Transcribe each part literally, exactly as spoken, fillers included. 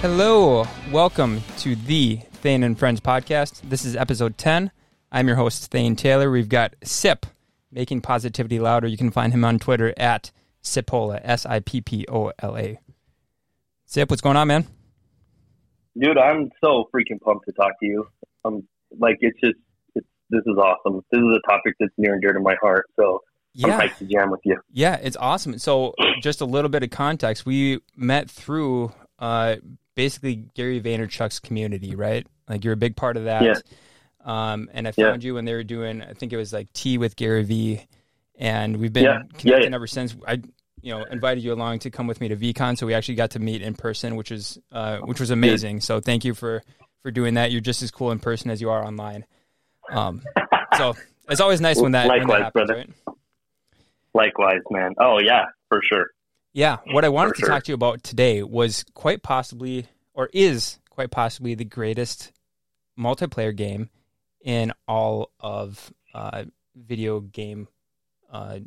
Hello, welcome to the Thane and Friends podcast. This is episode ten. I'm your host, Thane Taylor. We've got Sip, Making Positivity Louder. You can find him on Twitter at Sippola, S I P P O L A. Sip, what's going on, man? Dude, I'm so freaking pumped to talk to you. Um, like, it's just, it's, this is awesome. This is a topic that's near and dear to my heart, so yeah. I'm hyped to jam with you. Yeah, it's awesome. So, just a little bit of context. We met through... Uh, basically Gary Vaynerchuk's community, right? Like you're a big part of that. Yeah. Um, and I found yeah. you when they were doing, I think it was like Tea with Gary V, and we've been yeah. connecting yeah. ever since. I, you know, invited you along to come with me to VCon. So we actually got to meet in person, which is, uh, which was amazing. So thank you for, for doing that. You're just as cool in person as you are online. Um, so it's always nice when that, Likewise, when that happens, brother. Right? Likewise, man. Oh yeah, for sure. Yeah, what I wanted For to sure. talk to you about today was quite possibly, or is quite possibly, the greatest multiplayer game in all of uh, video game uh,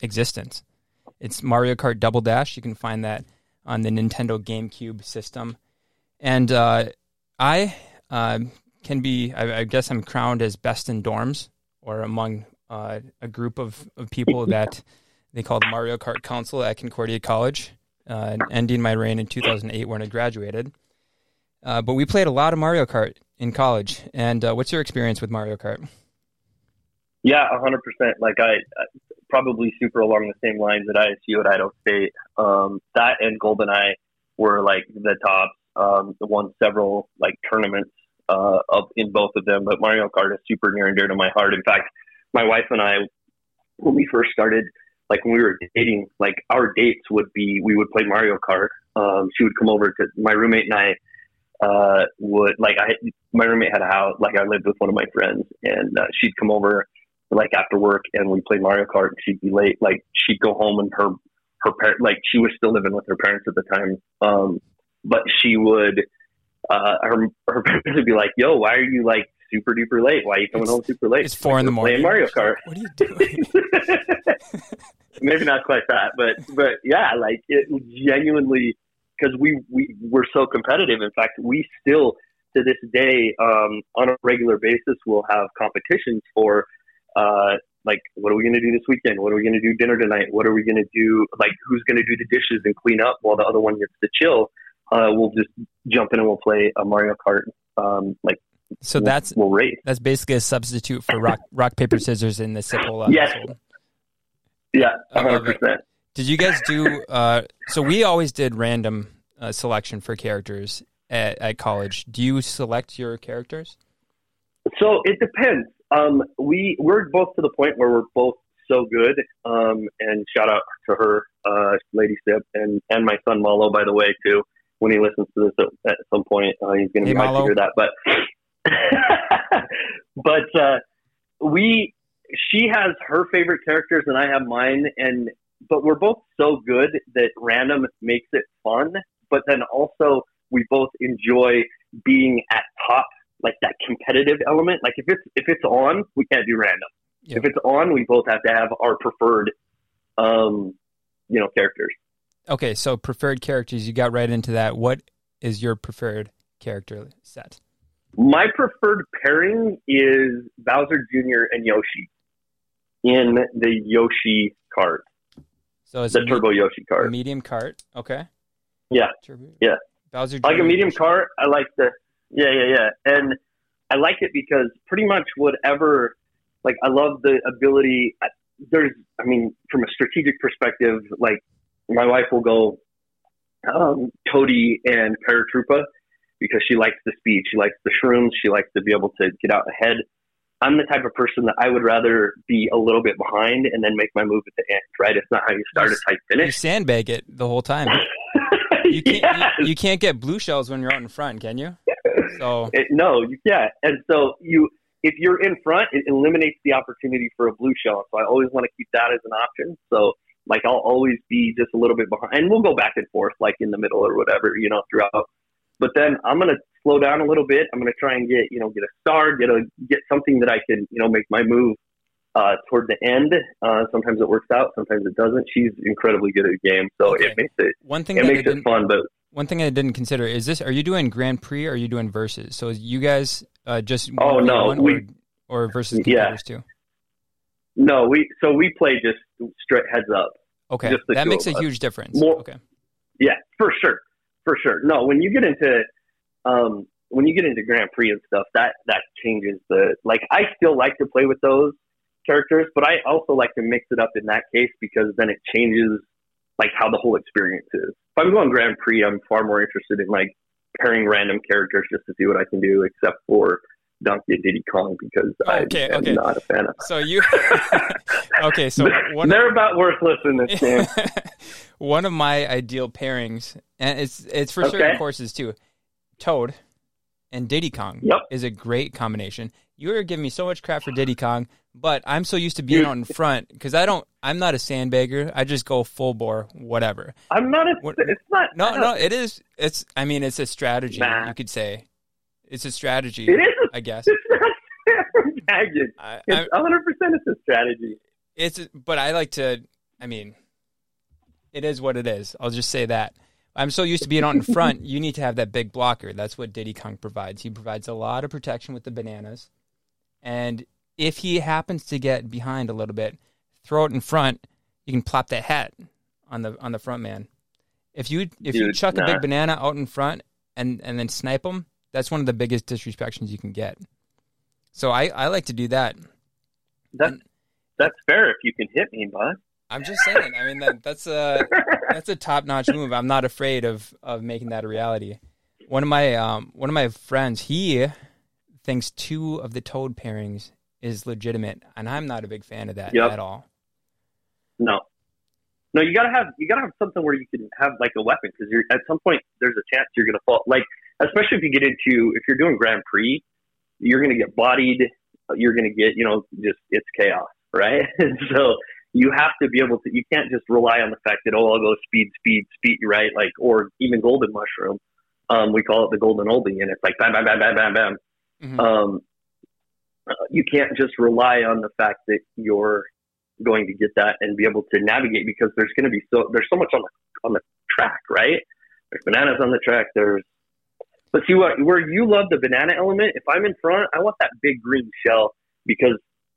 existence. It's Mario Kart Double Dash. You can find that on the Nintendo GameCube system. And uh, I uh, can be, I, I guess I'm crowned as best in dorms, or among uh, a group of, of people that... They called Mario Kart Council at Concordia College, uh, ending my reign in two thousand eight when I graduated. Uh, but we played a lot of Mario Kart in college. And uh, what's your experience with Mario Kart? Yeah, one hundred percent. Like, I probably super along the same lines at I S U at Idaho State. Um, that and GoldenEye were, like, the top. Um, won several, like, tournaments uh, of, in both of them. But Mario Kart is super near and dear to my heart. In fact, my wife and I, when we first started... Like when we were dating, like our dates would be, we would play Mario Kart. Um, she would come over to my roommate and I uh, would like, I, my roommate had a house, like I lived with one of my friends, and uh, she'd come over like after work and we'd play Mario Kart and she'd be late. Like she'd go home and her, her parents, like she was still living with her parents at the time. Um, but she would, uh, her, her parents would be like, yo, why are you like super duper late? Why are you coming it's, home super late? It's four like, in the morning. Playing Mario Kart. What are you doing? Maybe not quite that, but, but yeah, like it genuinely, because we, we were so competitive. In fact, we still to this day, um, on a regular basis, we'll have competitions for, uh, like, what are we going to do this weekend? What are we going to do dinner tonight? What are we going to do? Like, who's going to do the dishes and clean up while the other one gets to chill? Uh, we'll just jump in and we'll play a Mario Kart, um, like, so we'll, that's, we'll race. That's basically a substitute for rock, rock, paper, scissors in the Sippola. Yes. Household. Yeah, one hundred percent. Did you guys do, uh, so we always did random uh, selection for characters at, at college. Do you select your characters? So it depends. Um, we, we're both to the point where we're both so good. Um, and shout out to her, uh, Lady Sip, and, and my son Malo, by the way, too. When he listens to this at, at some point, uh, he's going to be might to hear that. But, but uh, we... She has her favorite characters and I have mine, and but we're both so good that random makes it fun, but then also we both enjoy being at top, like that competitive element. Like if it's if it's on, we can't do random. Yeah. If it's on, we both have to have our preferred um you know characters. Okay, so preferred characters, you got right into that. What is your preferred character set? My preferred pairing is Bowser Junior and Yoshi in the Yoshi cart. So is the it Turbo me- Yoshi cart. A medium cart, okay. Yeah, Turbo. yeah. Bowser Junior I like a medium Yoshi. cart. I like the, yeah, yeah, yeah. And I like it because pretty much whatever, like I love the ability, there's, I mean, from a strategic perspective, like my wife will go um, Toadie and Paratroopa, because she likes the speed, she likes the shrooms, she likes to be able to get out ahead. I'm the type of person that I would rather be a little bit behind and then make my move at the end, right? It's not how you start, it's how you finish. You sandbag it the whole time. You can't, yes. you, you can't get blue shells when you're out in front, can you? So it, No, you can't. And so you, if you're in front, it eliminates the opportunity for a blue shell. So I always want to keep that as an option. So like I'll always be just a little bit behind. And we'll go back and forth, like in the middle or whatever, you know, throughout. But then I'm going to slow down a little bit. I'm going to try and get, you know, get a star, get a, get something that I can, you know, make my move uh, toward the end. Uh, sometimes it works out. Sometimes it doesn't. She's incredibly good at the game. So okay. it makes it, One thing it that makes it didn't, fun. But One thing I didn't consider is this: are you doing Grand Prix or are you doing versus? So is you guys uh, just oh no, we or, or versus competitors yeah. too. No, we so we play just straight heads up. Okay, that makes a huge difference. More, okay, yeah, for sure, for sure. No, when you get into um, when you get into Grand Prix and stuff, that that changes the like. I still like to play with those characters, but I also like to mix it up in that case because then it changes like how the whole experience is. If I'm going Grand Prix, I'm far more interested in like pairing random characters just to see what I can do, except for Donkey and Diddy Kong because okay, I am okay. not a fan of. So you okay? So one they're of, about worthless in this game. One of my ideal pairings, and it's it's for okay. certain courses too. Toad and Diddy Kong yep. is a great combination. You are giving me so much crap for Diddy Kong, but I'm so used to being out in front because I don't. I'm not a sandbagger. I just go full bore, whatever. I'm not. A, what, it's not. No, no, it is. It's. I mean, it's a strategy. Nah. You could say it's a strategy. It is. A, I guess it's not sandbagging. I, it's one hundred percent. It's a strategy. It's. But I like to. I mean, it is what it is. I'll just say that. I'm so used to being out in front. You need to have that big blocker. That's what Diddy Kong provides. He provides a lot of protection with the bananas. And if he happens to get behind a little bit, throw it in front. You can plop that hat on the on the front man. If you if Dude, you chuck nah. a big banana out in front and, and then snipe him, that's one of the biggest disrespections you can get. So I, I like to do that. That's and, that's fair if you can hit me, bud. I'm just saying. I mean that that's a that's a top notch move. I'm not afraid of, of making that a reality. One of my um one of my friends he. thinks two of the Toad pairings is legitimate, and I'm not a big fan of that yep. at all. No, no, you gotta have you gotta have something where you can have like a weapon because you're at some point there's a chance you're gonna fall. Like especially if you get into if you're doing Grand Prix, you're gonna get bodied. You're gonna get you know just it's chaos, right? So you have to be able to. You can't just rely on the fact that oh I'll go speed, speed, speed, right? Like or even Golden Mushroom. Um, we call it the Golden Oldie, and it's like bam, bam, bam, bam, bam, bam. Mm-hmm. Um, uh, you can't just rely on the fact that you're going to get that and be able to navigate because there's going to be so there's so much on the on the track, right? There's bananas on the track. There's but see what where you love the banana element. If I'm in front, I want that big green shell because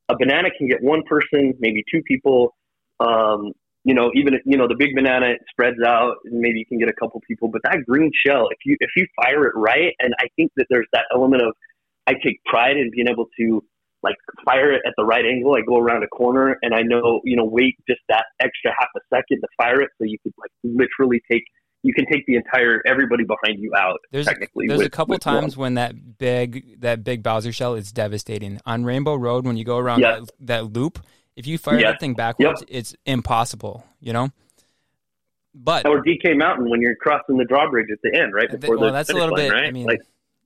a banana can get one person, maybe two people. Um, you know, even if, you know the big banana it spreads out, and maybe you can get a couple people. But that green shell, if you if you fire it right, and I think that there's that element of I take pride in being able to like fire it at the right angle. I go around a corner and I know, you know, wait just that extra half a second to fire it. So you could like literally take, you can take the entire, everybody behind you out. There's, technically, there's with, a couple times one. when that big, that big Bowser shell is devastating on Rainbow Road. When you go around yes. that, that loop, if you fire yes. that thing backwards, yep. it's impossible, you know? But or D K Mountain when you're crossing the drawbridge at the end, right? Before well, the that's a little line, bit, right? I mean, like,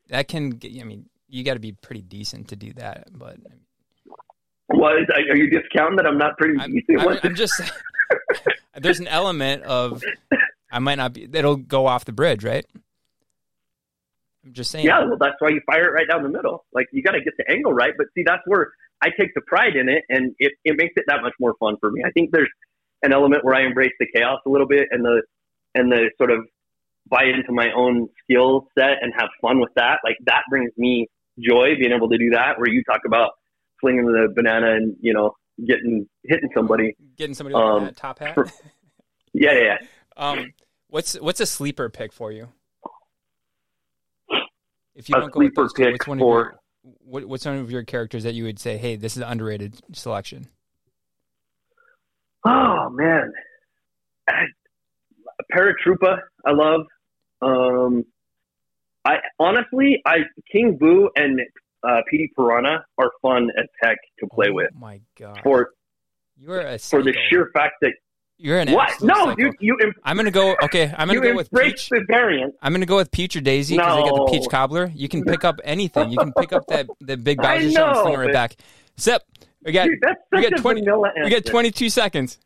that can get, I mean, you got to be pretty decent to do that, but. Well, are you discounting that I'm not pretty I'm, decent? I'm, I'm just. There's an element of I might not be. It'll go off the bridge, right? I'm just saying. Yeah, well, that's why you fire it right down the middle. Like you got to get the angle right, but see, that's where I take the pride in it, and it it makes it that much more fun for me. I think there's an element where I embrace the chaos a little bit, and the and the sort of buy into my own skill set and have fun with that. Like that brings me joy being able to do that, where you talk about flinging the banana and, you know, getting, hitting somebody. Getting somebody with um, a top hat? For, yeah, yeah, yeah. Um, what's, what's a sleeper pick for you? If you a don't go with those two, what's one, for, of your, what, what's one of your characters that you would say, hey, this is an underrated selection? Oh, man. Paratroopa, I love. Um, I honestly, I King Boo and uh, Petey Piranha are fun as heck to play oh with. Oh my god! For you're a psycho. For the sheer fact that you're an what? No, dude, you. Imp- I'm gonna go. Okay, I'm gonna go with Peach. The variant. I'm gonna go with Peach or Daisy because no. they got the Peach Cobbler. You can pick up anything. You can pick up that the big Bowser shell and sling it right back. Sip, we got dude, that's we got twenty. We got twenty-two seconds.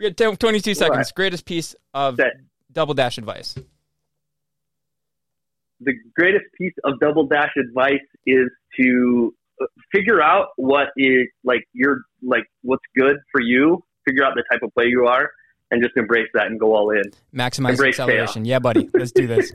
We got twenty-two seconds. Right. Greatest piece of Set. Double Dash advice. The greatest piece of Double Dash advice is to figure out what is like your like what's good for you. Figure out the type of play you are, and just embrace that and go all in. Maximize embrace acceleration. Chaos. Yeah, buddy. Let's do this.